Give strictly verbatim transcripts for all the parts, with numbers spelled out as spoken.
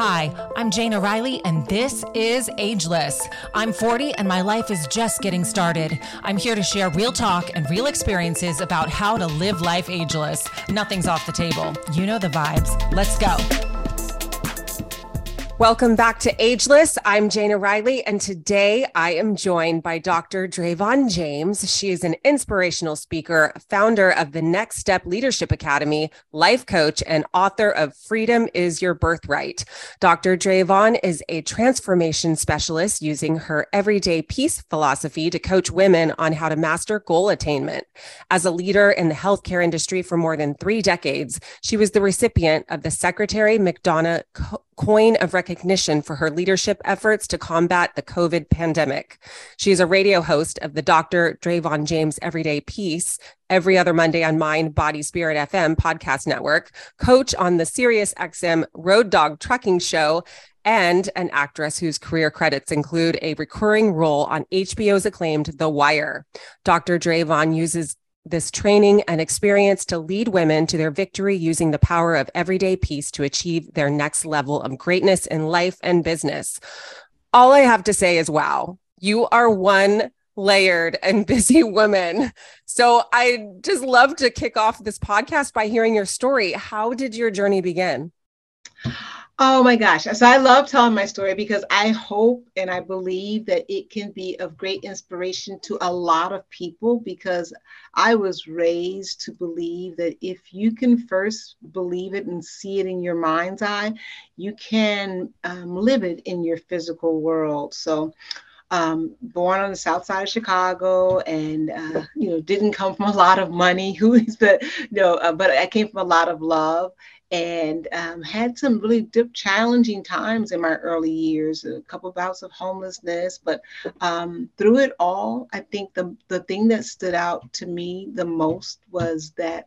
Hi, I'm Jayna Rylee, and this is Ageless. I'm forty, and my life is just getting started. I'm here to share real talk and real experiences about how to live life ageless. Nothing's off the table. You know the vibes. Let's go. Welcome back to Ageless. I'm Jayna Rylee, and today I am joined by Doctor Dravon James. She is an inspirational speaker, founder of the Next Step Leadership Academy, life coach, and author of Freedom Is Your Birthright. Doctor Dravon is a transformation specialist using her everyday peace philosophy to coach women on how to master goal attainment. As a leader in the healthcare industry for more than three decades, she was the recipient of the Secretary McDonough Coin of Recognition for her leadership efforts to combat the COVID pandemic. She is a radio host of the Doctor Dravon James Every Day Peace, every other Monday on Mind Body Spirit F M podcast network, coach on the Sirius X M Road Dog Trucking Show, and an actress whose career credits include a recurring role on H B O's acclaimed The Wire. Doctor Dravon uses this training and experience to lead women to their victory using the power of everyday peace to achieve their next level of greatness in life and business. All I have to say is, wow, you are one layered and busy woman. So I just love to kick off this podcast by hearing your story. How did your journey begin? Oh my gosh. So I love telling my story because I hope and I believe that it can be of great inspiration to a lot of people, because I was raised to believe that if you can first believe it and see it in your mind's eye, you can um, live it in your physical world. So Um, born on the south side of Chicago, and uh, you know, didn't come from a lot of money. Who is the no? Uh, but I came from a lot of love, and um, had some really deep, challenging times in my early years. A couple of bouts of homelessness, but um, through it all, I think the the thing that stood out to me the most was that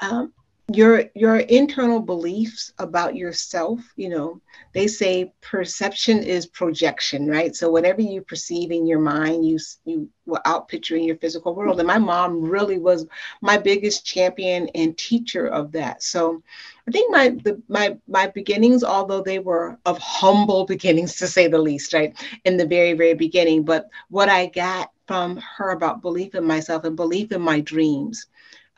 um, your your internal beliefs about yourself, you know, they say perception is projection, right? So whatever you perceive in your mind, you you will outpicture in your physical world. And my mom really was my biggest champion and teacher of that. So I think my the, my my beginnings, although they were of humble beginnings to say the least, right, in the very, very beginning, but what I got from her about belief in myself and belief in my dreams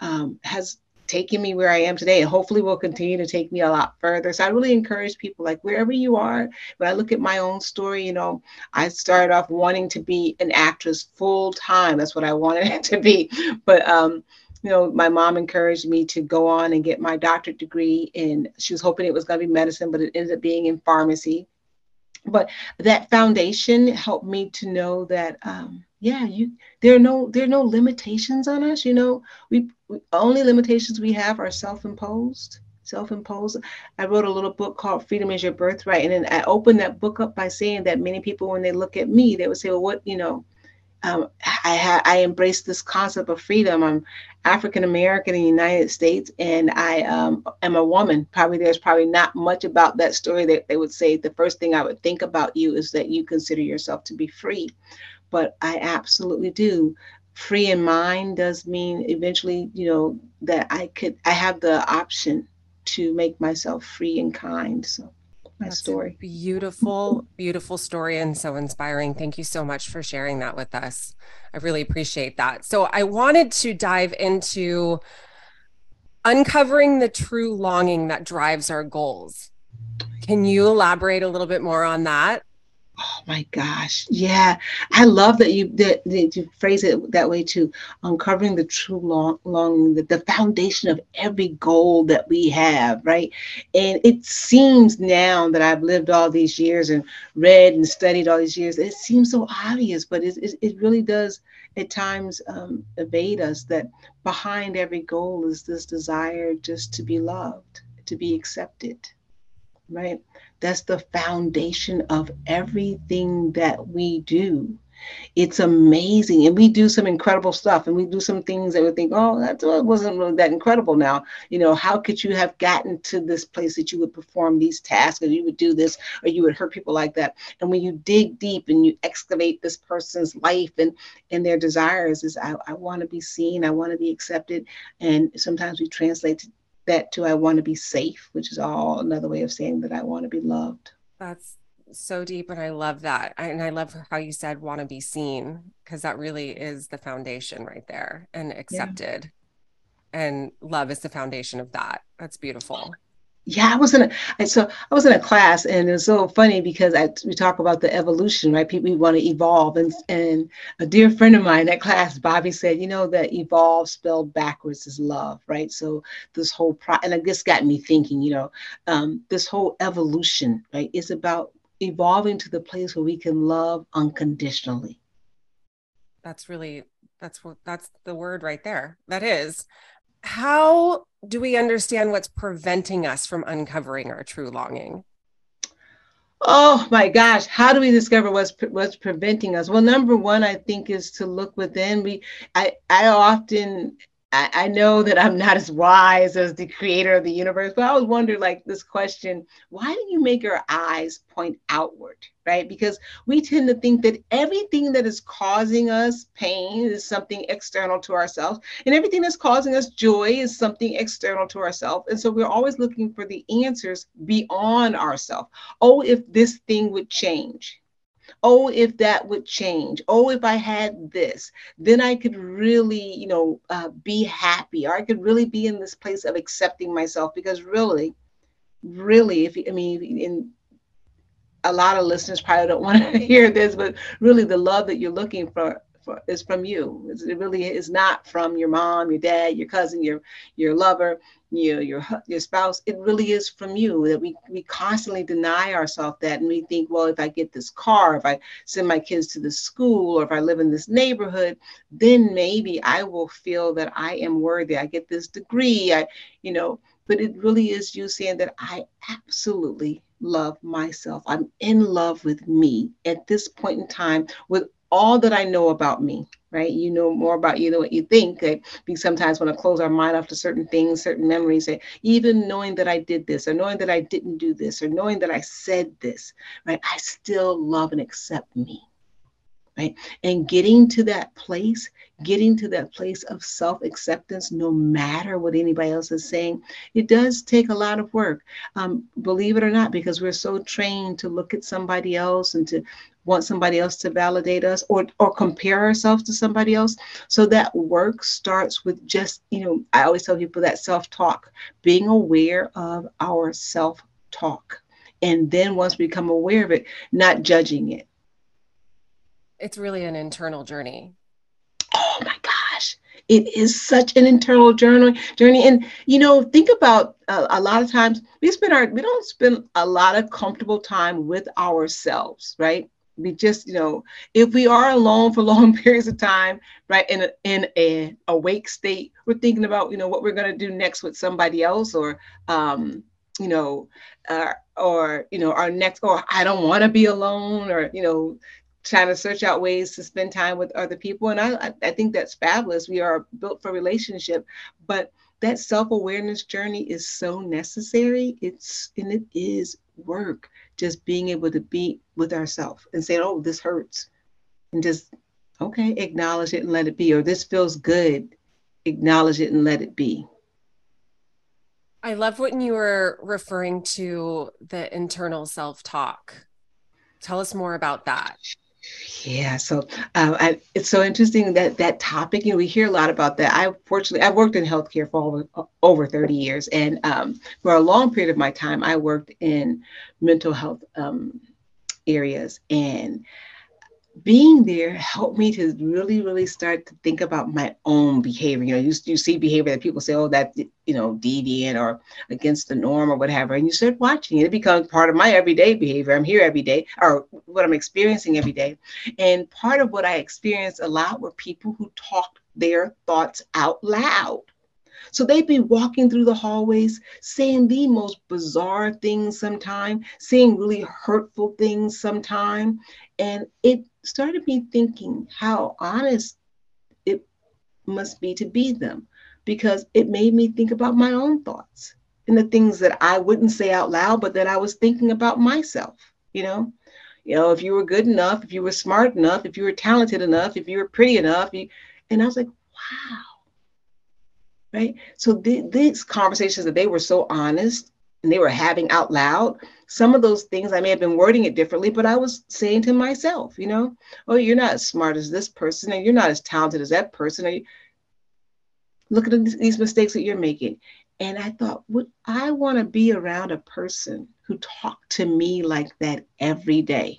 um, has taking me where I am today, and hopefully will continue to take me a lot further. So I really encourage people, like, wherever you are, when I look at my own story, you know, I started off wanting to be an actress full time. That's what I wanted it to be. But, um, you know, my mom encouraged me to go on and get my doctorate degree, and she was hoping it was going to be medicine, but it ended up being in pharmacy. But that foundation helped me to know that, um, yeah, you, there are no, there are no limitations on us. You know, we, we only limitations we have are self-imposed, self-imposed. I wrote a little book called Freedom Is Your Birthright. And then I opened that book up by saying that many people, when they look at me, they would say, well, what, you know, um, I ha- I embrace this concept of freedom. I'm African-American in the United States, and I um, am a woman. Probably there's probably not much about that story that they would say. The first thing I would think about you is that you consider yourself to be free. But I absolutely do. Free in mind does mean eventually, you know, that I could, I have the option to make myself free and kind. So my That's story. Beautiful, beautiful story, and so inspiring. Thank you so much for sharing that with us. I really appreciate that. So I wanted to dive into uncovering the true longing that drives our goals. Can you elaborate a little bit more on that? Oh my gosh. Yeah. I love that you that, that you phrase it that way too. Uncovering the true long, longing, the, the foundation of every goal that we have, right? And it seems now that I've lived all these years and read and studied all these years, it seems so obvious, but it, it, it really does at times um, evade us, that behind every goal is this desire just to be loved, to be accepted, right? That's the foundation of everything that we do. It's amazing. And we do some incredible stuff, and we do some things that we think, oh, that wasn't really that incredible now. You know, how could you have gotten to this place that you would perform these tasks, or you would do this, or you would hurt people like that? And when you dig deep and you excavate this person's life and, and their desires is, I, I want to be seen, I want to be accepted. And sometimes we translate to that to I want to be safe, which is all another way of saying that I want to be loved. That's so deep. And I love that. I, and I love how you said, want to be seen, because that really is the foundation right there, and accepted. Yeah. And love is the foundation of that. That's beautiful. Yeah, I was in a, so I was in a class, and it's so funny because I, we talk about the evolution, right? People, we want to evolve. And, and a dear friend of mine in that class, Bobby, said, you know, that evolve spelled backwards is love, right? So this whole, pro- and this got me thinking, you know, um, this whole evolution, right, is about evolving to the place where we can love unconditionally. That's really, that's what, that's the word right there. That is. How do we understand what's preventing us from uncovering our true longing? Oh my gosh. How do we discover what's, what's preventing us? Well, number one, I think, is to look within. We, I, I often, I, I know that I'm not as wise as the creator of the universe, but I always wonder, like, this question, why do you make our eyes point outward, right? Because we tend to think that everything that is causing us pain is something external to ourselves, and everything that's causing us joy is something external to ourselves. And so we're always looking for the answers beyond ourselves. Oh, if this thing would change. Oh, if that would change. Oh, if I had this, then I could really, you know, uh, be happy, or I could really be in this place of accepting myself. Because really, really, if I mean, in a lot of listeners probably don't want to hear this, but really the love that you're looking for, for is from you. It's, it really is not from your mom, your dad, your cousin, your your lover, you, your your spouse. It really is from you. That we we constantly deny ourselves that, and we think, well, if I get this car, if I send my kids to this school, or if I live in this neighborhood, then maybe I will feel that I am worthy. I get this degree, I, you know. But it really is you saying that I absolutely love myself. I'm in love with me at this point in time, with all that I know about me, right? You know more about you than what you think. Right? Because sometimes when I close our mind off to certain things, certain memories, right? Even knowing that I did this, or knowing that I didn't do this, or knowing that I said this, right? I still love and accept me, right? And getting to that place, getting to that place of self-acceptance, no matter what anybody else is saying, it does take a lot of work, um, believe it or not, because we're so trained to look at somebody else and to want somebody else to validate us, or or compare ourselves to somebody else. So that work starts with just, you know, I always tell people that self-talk, being aware of our self-talk. And then once we become aware of it, not judging it. It's really an internal journey. Oh my gosh. It is such an internal journey. Journey, and you know, think about uh, a lot of times we spend our we don't spend a lot of comfortable time with ourselves, right? We just, you know, if we are alone for long periods of time, right, in a, in a awake state, we're thinking about, you know, what we're going to do next with somebody else, or um, you know, uh, or you know, our next, or I don't want to be alone, or you know, trying to search out ways to spend time with other people. And I, I think that's fabulous. We are built for relationship, but that self-awareness journey is so necessary. It's, and it is work, just being able to be with ourselves and saying, oh, this hurts, and just, okay, acknowledge it and let it be. Or this feels good, acknowledge it and let it be. I love when you were referring to the internal self-talk. Tell us more about that. Yeah, so um, I, it's so interesting that that topic, you know, we hear a lot about that. I fortunately, I worked in healthcare for over, over thirty years. And um, for a long period of my time, I worked in mental health um, areas. And being there helped me to really, really start to think about my own behavior. You know, you, you see behavior that people say, oh, that's, you know, deviant or against the norm or whatever. And you start watching it. It becomes part of my everyday behavior. I'm here every day, or what I'm experiencing every day. And part of what I experienced a lot were people who talked their thoughts out loud. So they'd be walking through the hallways, saying the most bizarre things sometime, saying really hurtful things sometime. And it started me thinking how honest it must be to be them, because it made me think about my own thoughts and the things that I wouldn't say out loud, but that I was thinking about myself. You know, you know, if you were good enough, if you were smart enough, if you were talented enough, if you were pretty enough, you, and I was like, wow. right? So the, these conversations that they were so honest and they were having out loud, some of those things I may have been wording it differently, but I was saying to myself, you know, oh, you're not as smart as this person, and you're not as talented as that person. Or, look at these mistakes that you're making. And I thought, would I want to be around a person who talked to me like that every day?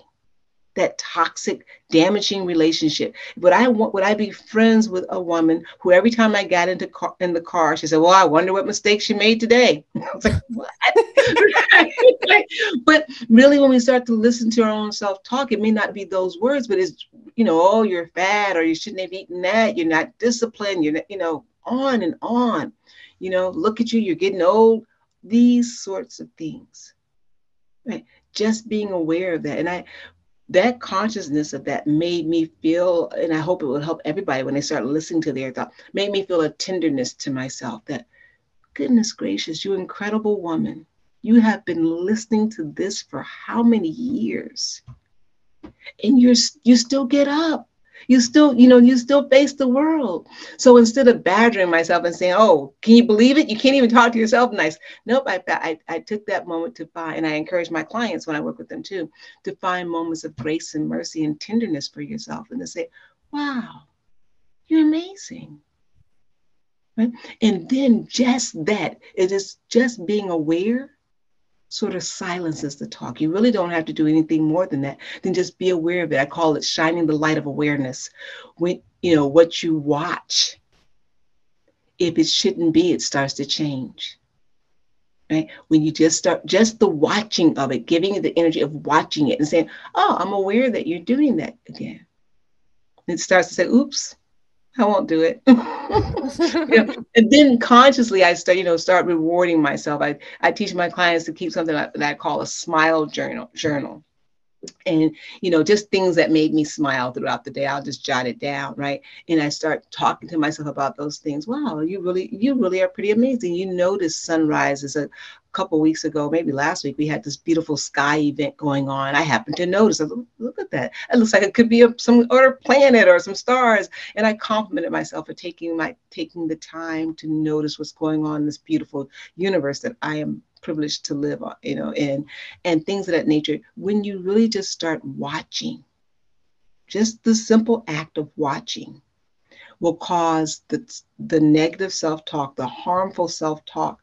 That toxic, damaging relationship. Would I want? Would I be friends with a woman who every time I got into car, in the car, she said, "Well, I wonder what mistake she made today." I was like, "What?" But really, when we start to listen to our own self-talk, it may not be those words, but it's, you know, "Oh, you're fat," or "You shouldn't have eaten that," "You're not disciplined," you're not, you know, on and on. You know, "Look at you, you're getting old." These sorts of things. Right? Just being aware of that, and I. That consciousness of that made me feel, and I hope it will help everybody when they start listening to their thought, made me feel a tenderness to myself that, goodness gracious, you incredible woman, you have been listening to this for how many years? And you're, you still get up. You still, you know, you still face the world. So instead of badgering myself and saying, "Oh, can you believe it? You can't even talk to yourself nice." Nope, I, I, I took that moment to find, and I encourage my clients when I work with them too, to find moments of grace and mercy and tenderness for yourself and to say, "Wow, you're amazing." Right? And then just that, it is just being aware sort of silences the talk. You really don't have to do anything more than that, than just be aware of it. I call it shining the light of awareness. When, you know, what you watch, if it shouldn't be, it starts to change, right? When you just start, just the watching of it, giving it the energy of watching it and saying, "Oh, I'm aware that you're doing that again." It starts to say, "Oops, I won't do it." You know, and then consciously I start, you know, start rewarding myself. I, I teach my clients to keep something that I call a smile journal journal. And, you know, just things that made me smile throughout the day, I'll just jot it down. Right. And I start talking to myself about those things. Wow, you really, you really are pretty amazing. You notice sunrises. A couple weeks ago, maybe last week, we had this beautiful sky event going on. I happened to notice, look, look at that. It looks like it could be a, some other planet or some stars. And I complimented myself for taking my, taking the time to notice what's going on in this beautiful universe that I am privileged to live on, you know, and, and things of that nature. When you really just start watching, just the simple act of watching will cause the, the negative self-talk, the harmful self-talk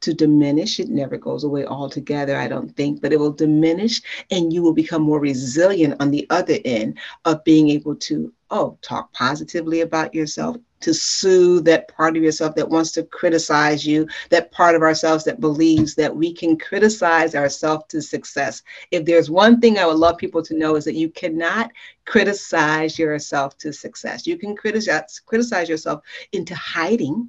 to diminish. It never goes away altogether, I don't think, but it will diminish, and you will become more resilient on the other end of being able to, oh, talk positively about yourself, to soothe that part of yourself that wants to criticize you, that part of ourselves that believes that we can criticize ourselves to success. If there's one thing I would love people to know, is that you cannot criticize yourself to success. You can criticize, criticize yourself into hiding,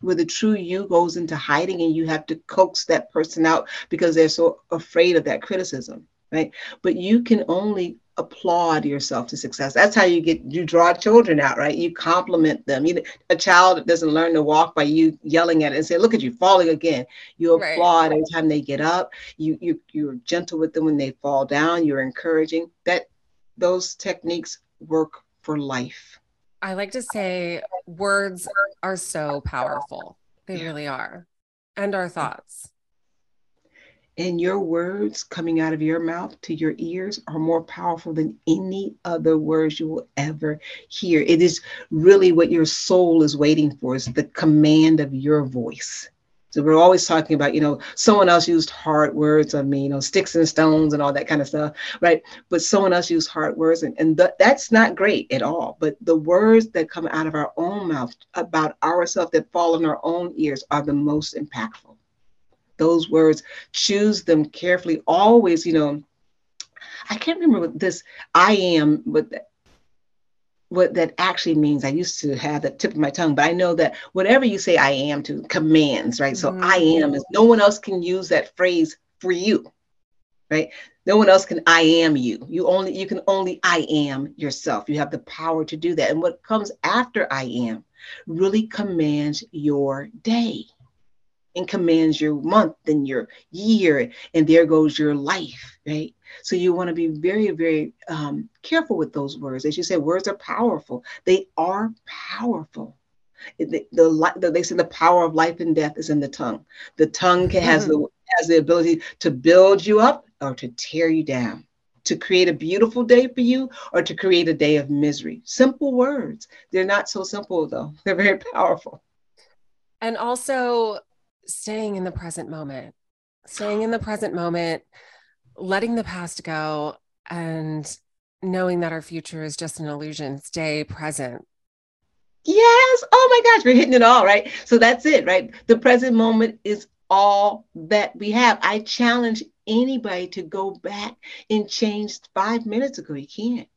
where the true you goes into hiding, and you have to coax that person out because they're so afraid of that criticism, right? But you can only applaud yourself to success. That's how you get, you draw children out, right? You compliment them. You, a child doesn't learn to walk by you yelling at it and say, "Look at you falling again." You applaud, right, every time they get up. You, you, you're gentle with them when they fall down. You're encouraging. That, those techniques work for life. I like to say words are so powerful. They really are. And our thoughts. And your words coming out of your mouth to your ears are more powerful than any other words you will ever hear. It is really what your soul is waiting for, is the command of your voice. So we're always talking about, you know, someone else used hard words on me, you know, sticks and stones and all that kind of stuff, right? But someone else used hard words, and, and th- that's not great at all. But the words that come out of our own mouth about ourselves that fall in our own ears are the most impactful. Those words, choose them carefully. Always, you know, I can't remember what this I am, but that, what that actually means. I used to have that tip of my tongue, but I know that whatever you say I am to commands, right? So mm-hmm. I am is no one else can use that phrase for you, right? No one else can I am you. You only, you can only I am yourself. You have the power to do that. And what comes after I am really commands your day and commands your month and your year. And there goes your life, right? So you want to be very, very um, careful with those words. As you say, words are powerful. They are powerful. The, the, the, they say the power of life and death is in the tongue. The tongue can, has, the, has the ability to build you up or to tear you down, to create a beautiful day for you or to create a day of misery. Simple words. They're not so simple, though. They're very powerful. And also staying in the present moment, staying in the present moment, letting the past go and knowing that our future is just an illusion. Stay present. Yes. Oh my gosh, we're hitting it all, right? So that's it, right? The present moment is all that we have. I challenge anybody to go back and change five minutes ago. You can't.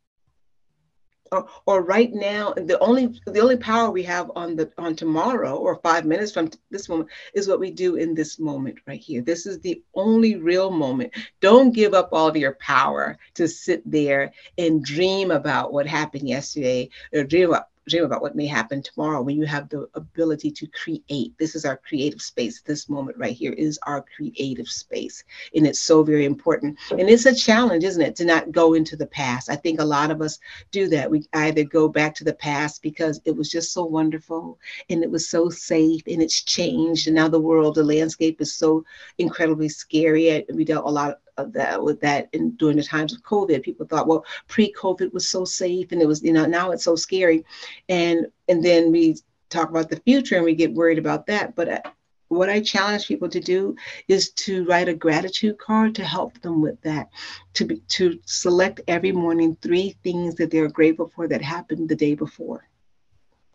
Or, or right now, the only the only power we have on the on tomorrow or five minutes from this moment is what we do in this moment right here. This is the only real moment. Don't give up all of your power to sit there and dream about what happened yesterday or dream up. dream about what may happen tomorrow when you have the ability to create. This is our creative space. This moment right here is our creative space. And it's so very important. And it's a challenge, isn't it, to not go into the past. I think a lot of us do that. We either go back to the past because it was just so wonderful and it was so safe and it's changed. And now the world, the landscape is so incredibly scary. We dealt a lot of Of that with that and during the times of COVID, people thought, well, pre-COVID was so safe and it was, you know, now it's so scary. And and then we talk about the future and we get worried about that. But I, what I challenge people to do is to write a gratitude card to help them with that, to be, to select every morning three things that they're grateful for that happened the day before.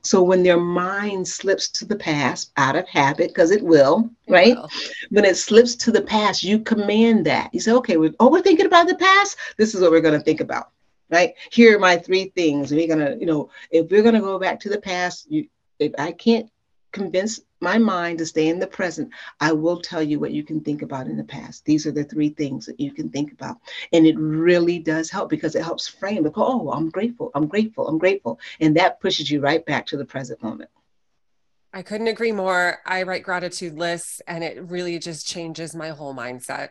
So when their mind slips to the past out of habit, because it will, right? It will. When it slips to the past, you command that. You say, okay, we're, oh, we're thinking about the past. This is what we're going to think about, right? Here are my three things. We're going to, you know, if we're going to go back to the past, you, if I can't convince my mind to stay in the present, I will tell you what you can think about in the past. These are the three things that you can think about. And it really does help because it helps frame the, oh, I'm grateful, I'm grateful, I'm grateful. And that pushes you right back to the present moment. I couldn't agree more. I write gratitude lists and it really just changes my whole mindset.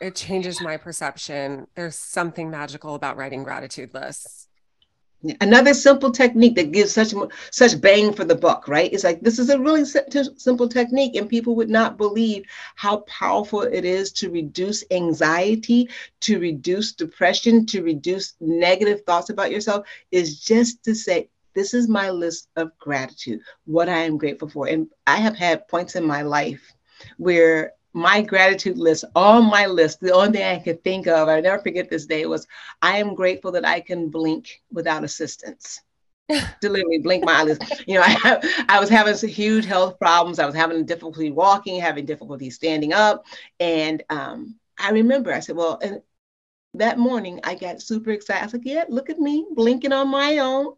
It changes my perception. There's something magical about writing gratitude lists. Another simple technique that gives such such bang for the buck, right? It's like, this is a really simple technique and people would not believe how powerful it is to reduce anxiety, to reduce depression, to reduce negative thoughts about yourself, is just to say, this is my list of gratitude, what I am grateful for. And I have had points in my life where my gratitude list, on my list, the only thing I could think of, I never forget this day, was I am grateful that I can blink without assistance. Literally blink my eyelids. You know, I, I was having some huge health problems. I was having difficulty walking, having difficulty standing up. And um, I remember, I said, well, and that morning I got super excited. I was like, yeah, look at me blinking on my own.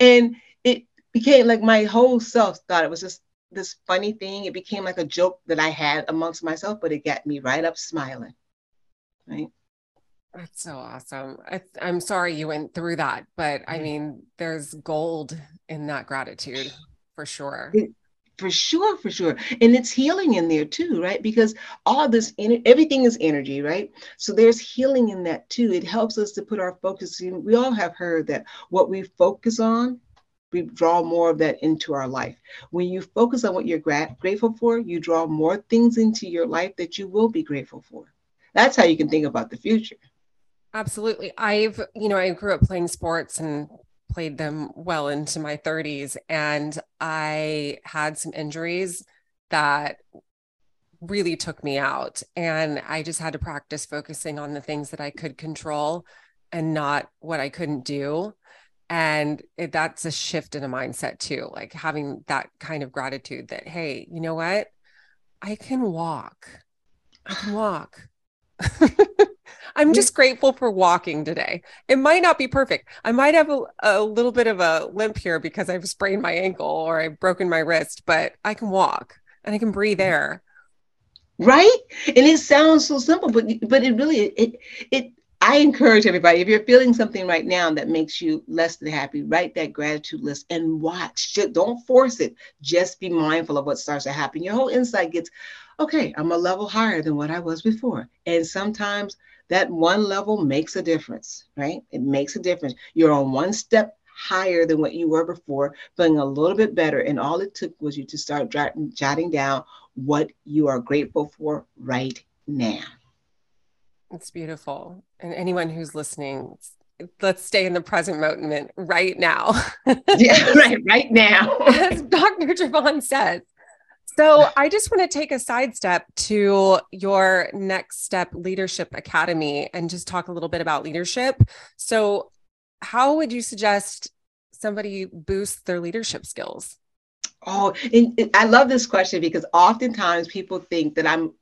And it became like my whole self thought it was just this funny thing. It became like a joke that I had amongst myself, but it got me right up smiling. Right. That's so awesome. I, I'm sorry you went through that, but I mean, there's gold in that gratitude for sure. It, for sure. For sure. And it's healing in there too, right? Because all this, everything is energy, right? So there's healing in that too. It helps us to put our focus in. We all have heard that what we focus on, we draw more of that into our life. When you focus on what you're gra- grateful for, you draw more things into your life that you will be grateful for. That's how you can think about the future. Absolutely. I've, you know, I grew up playing sports and played them well into my thirties. And I had some injuries that really took me out. And I just had to practice focusing on the things that I could control and not what I couldn't do. And it, that's a shift in a mindset too, like having that kind of gratitude that, hey, you know what? I can walk. I can walk. I'm just grateful for walking today. It might not be perfect. I might have a, a little bit of a limp here because I've sprained my ankle or I've broken my wrist, but I can walk and I can breathe air. Right? And it sounds so simple, but, but it really, it, it, I encourage everybody, if you're feeling something right now that makes you less than happy, write that gratitude list and watch. Don't force it. Just be mindful of what starts to happen. Your whole insight gets, okay, I'm a level higher than what I was before. And sometimes that one level makes a difference, right? It makes a difference. You're on one step higher than what you were before, feeling a little bit better. And all it took was you to start jotting, jotting down what you are grateful for right now. That's beautiful. And anyone who's listening, let's stay in the present moment right now. Yeah, right, right now. As Doctor Dravon says. So I just want to take a sidestep to your Next Step Leadership Academy and just talk a little bit about leadership. So how would you suggest somebody boost their leadership skills? Oh, and, and I love this question because oftentimes people think that I'm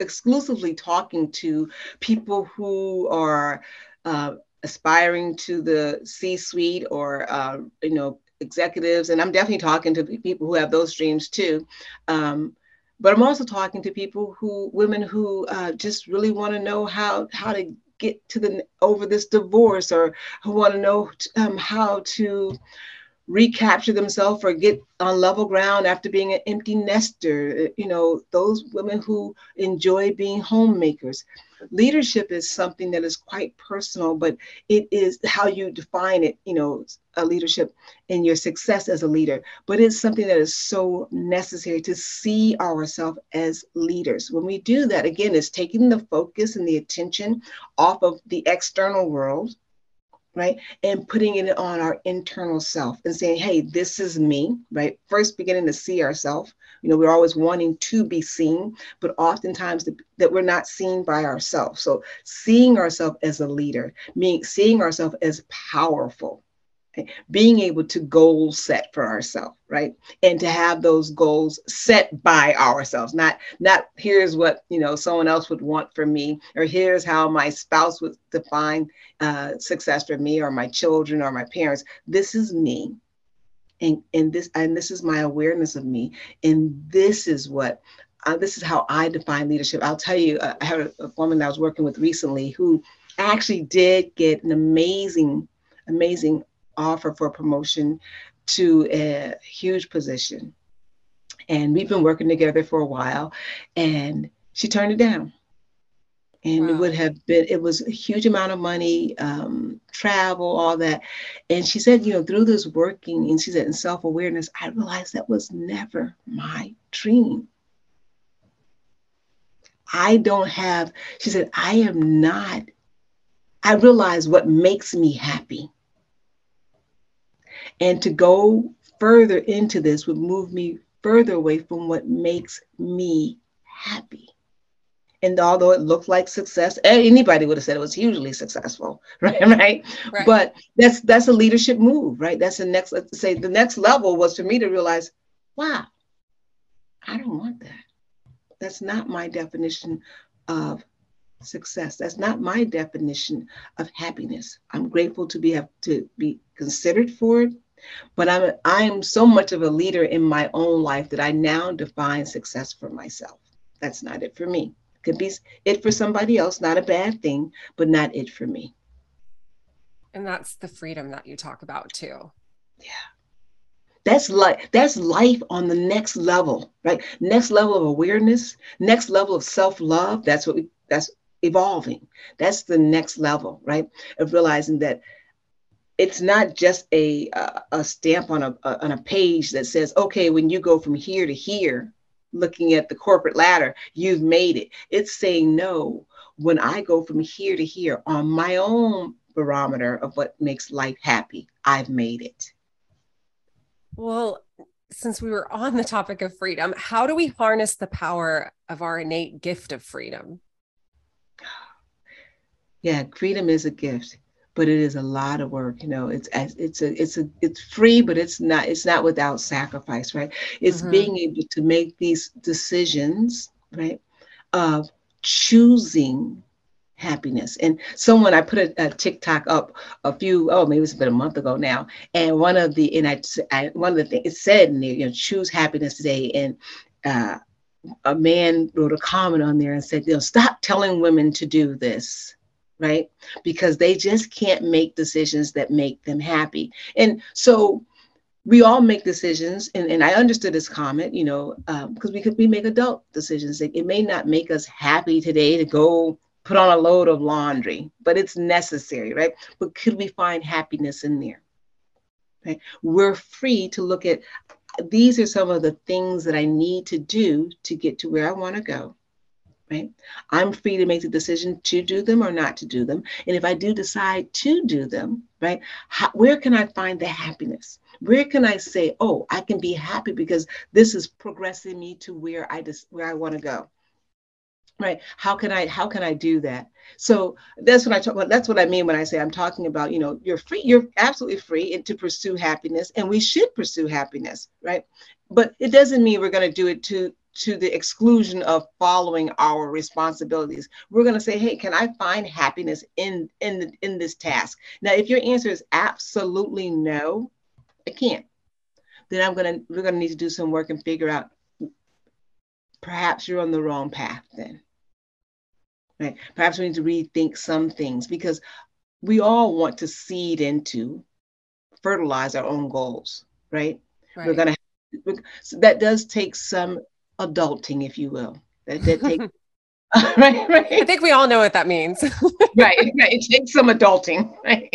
exclusively talking to people who are uh, aspiring to the C-suite or, uh, you know, executives. And I'm definitely talking to people who have those dreams too. Um, but I'm also talking to people who, women who uh, just really want to know how, how to get to the, over this divorce, or who want to know um, how to recapture themselves or get on level ground after being an empty nester. You know, those women who enjoy being homemakers. Leadership is something that is quite personal, but it is how you define it, you know, a leadership and your success as a leader. But it's something that is so necessary to see ourselves as leaders. When we do that, again, it's taking the focus and the attention off of the external world, right? And putting it on our internal self and saying, hey, this is me, right? First beginning to see ourselves. You know, we're always wanting to be seen, but oftentimes the, that we're not seen by ourselves. So seeing ourselves as a leader, meaning seeing ourselves as powerful, okay? Being able to goal set for ourselves, right? And to have those goals set by ourselves, not, not here's what, you know, someone else would want for me, or here's how my spouse would define uh, success for me, or my children, or my parents. This is me. And, and this and this is my awareness of me. And this is what, uh, this is how I define leadership. I'll tell you, uh, I had a woman that I was working with recently who actually did get an amazing, amazing offer for promotion to a huge position. And we've been working together for a while, and she turned it down. And wow. It would have been, it was a huge amount of money, um, travel, all that. And she said, you know, through this working, and she said, in self-awareness, I realized that was never my dream. I don't have, she said, I am not, I realize what makes me happy. And to go further into this would move me further away from what makes me happy. And although it looked like success, anybody would have said it was hugely successful, right? Right. Right. But that's that's a leadership move, right? That's the next, let's say the next level was for me to realize, wow, I don't want that. That's not my definition of success. That's not my definition of happiness. I'm grateful to be have to be considered for it. But I'm I'm so much of a leader in my own life that I now define success for myself. That's not it for me. Could be it for somebody else, not a bad thing, but not it for me. And that's the freedom that you talk about too. Yeah. That's life. That's life on the next level, right? Next level of awareness, next level of self-love. That's what we, that's evolving. That's the next level, right? Of realizing that it's not just a, a, a stamp on a, a, on a page that says, okay, when you go from here to here, looking at the corporate ladder, you've made it. It's saying, no, when I go from here to here on my own barometer of what makes life happy, I've made it. Well, since we were on the topic of freedom, how do we harness the power of our innate gift of freedom? Yeah, freedom is a gift, but it is a lot of work. You know, it's it's a it's a it's free, but it's not it's not without sacrifice, right? It's mm-hmm. being able to make these decisions, right, of choosing happiness. And someone, I put a, a TikTok up a few, oh, maybe it's been a month ago now, and one of the and I, I one of the things it said, you know, choose happiness today, and uh, a man wrote a comment on there and said, you know, stop telling women to do this. Right? Because they just can't make decisions that make them happy. And so we all make decisions. And, and I understood this comment, you know, because um, we could, we make adult decisions. It, it may not make us happy today to go put on a load of laundry, but it's necessary, right? But could we find happiness in there? Okay? We're free to look at, these are some of the things that I need to do to get to where I want to go. Right? I'm free to make the decision to do them or not to do them. And if I do decide to do them, right, how, where can I find the happiness? Where can I say, oh, I can be happy because this is progressing me to where I just, where I want to go. Right? How can I, how can I do that? So that's what I talk about. That's what I mean when I say I'm talking about, you know, you're free, you're absolutely free to pursue happiness, and we should pursue happiness. Right? But it doesn't mean we're going to do it to to the exclusion of following our responsibilities. We're going to say, hey, can I find happiness in, in, the, in this task? Now, if your answer is absolutely no, I can't, then I'm going to, we're going to need to do some work and figure out, perhaps you're on the wrong path then, right? Perhaps we need to rethink some things, because we all want to seed into, fertilize our own goals, right? Right. We're going to, so that does take some adulting, if you will. That, that takes, right, right. I think we all know what that means. Right, right. It takes some adulting, right?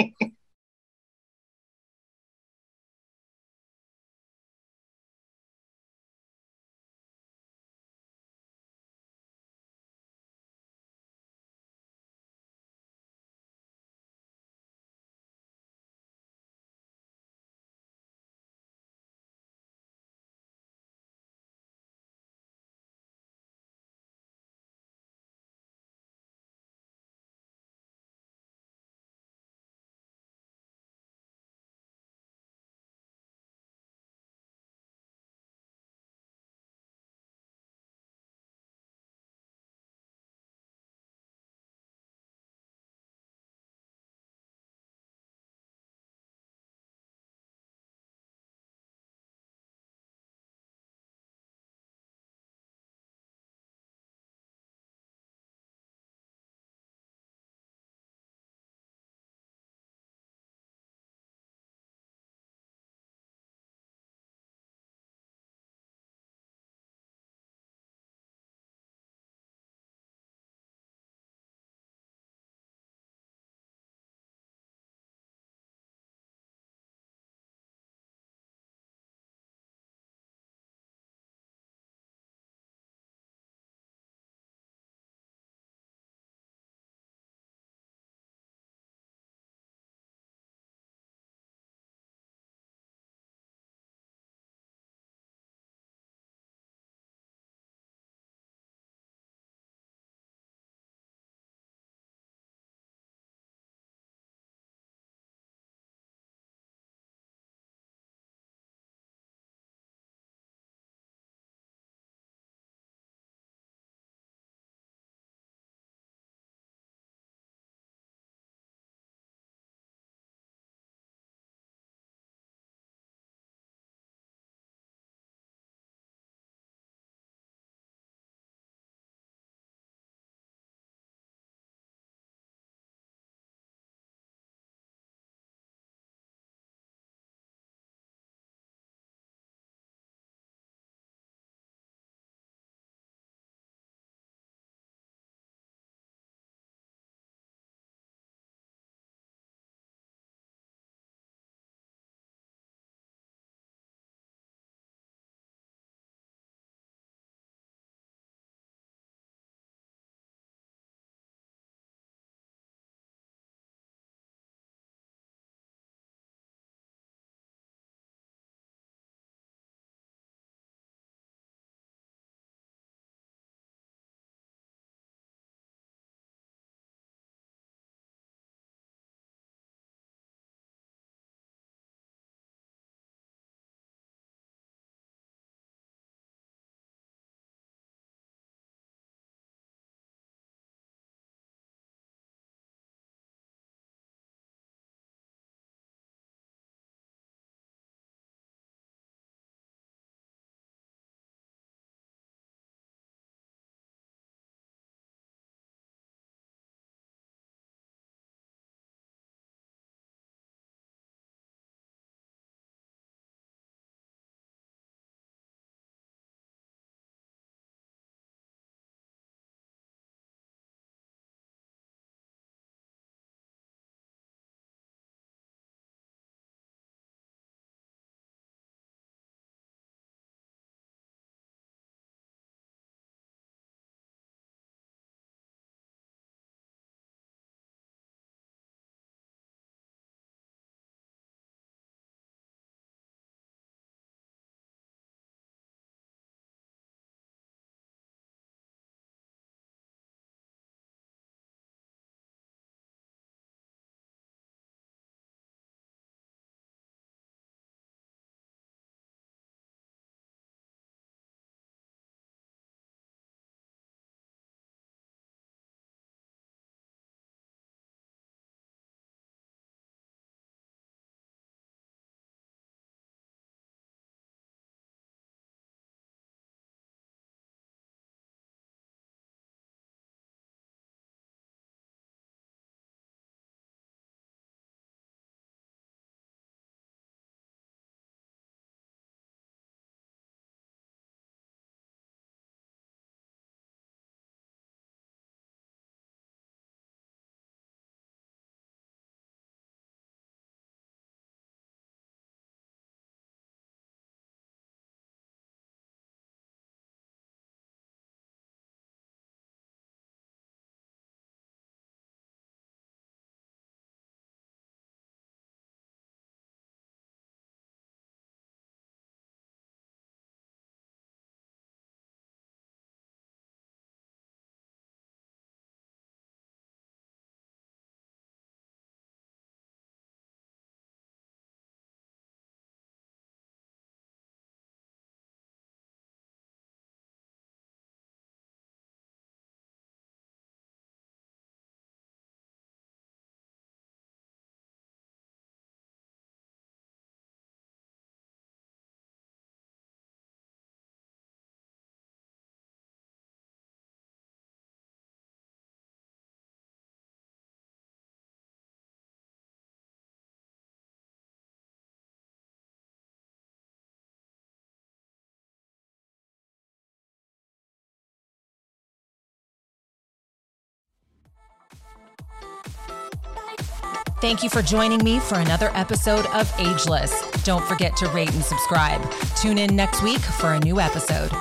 Thank you for joining me for another episode of Ageless. Don't forget to rate and subscribe. Tune in next week for a new episode.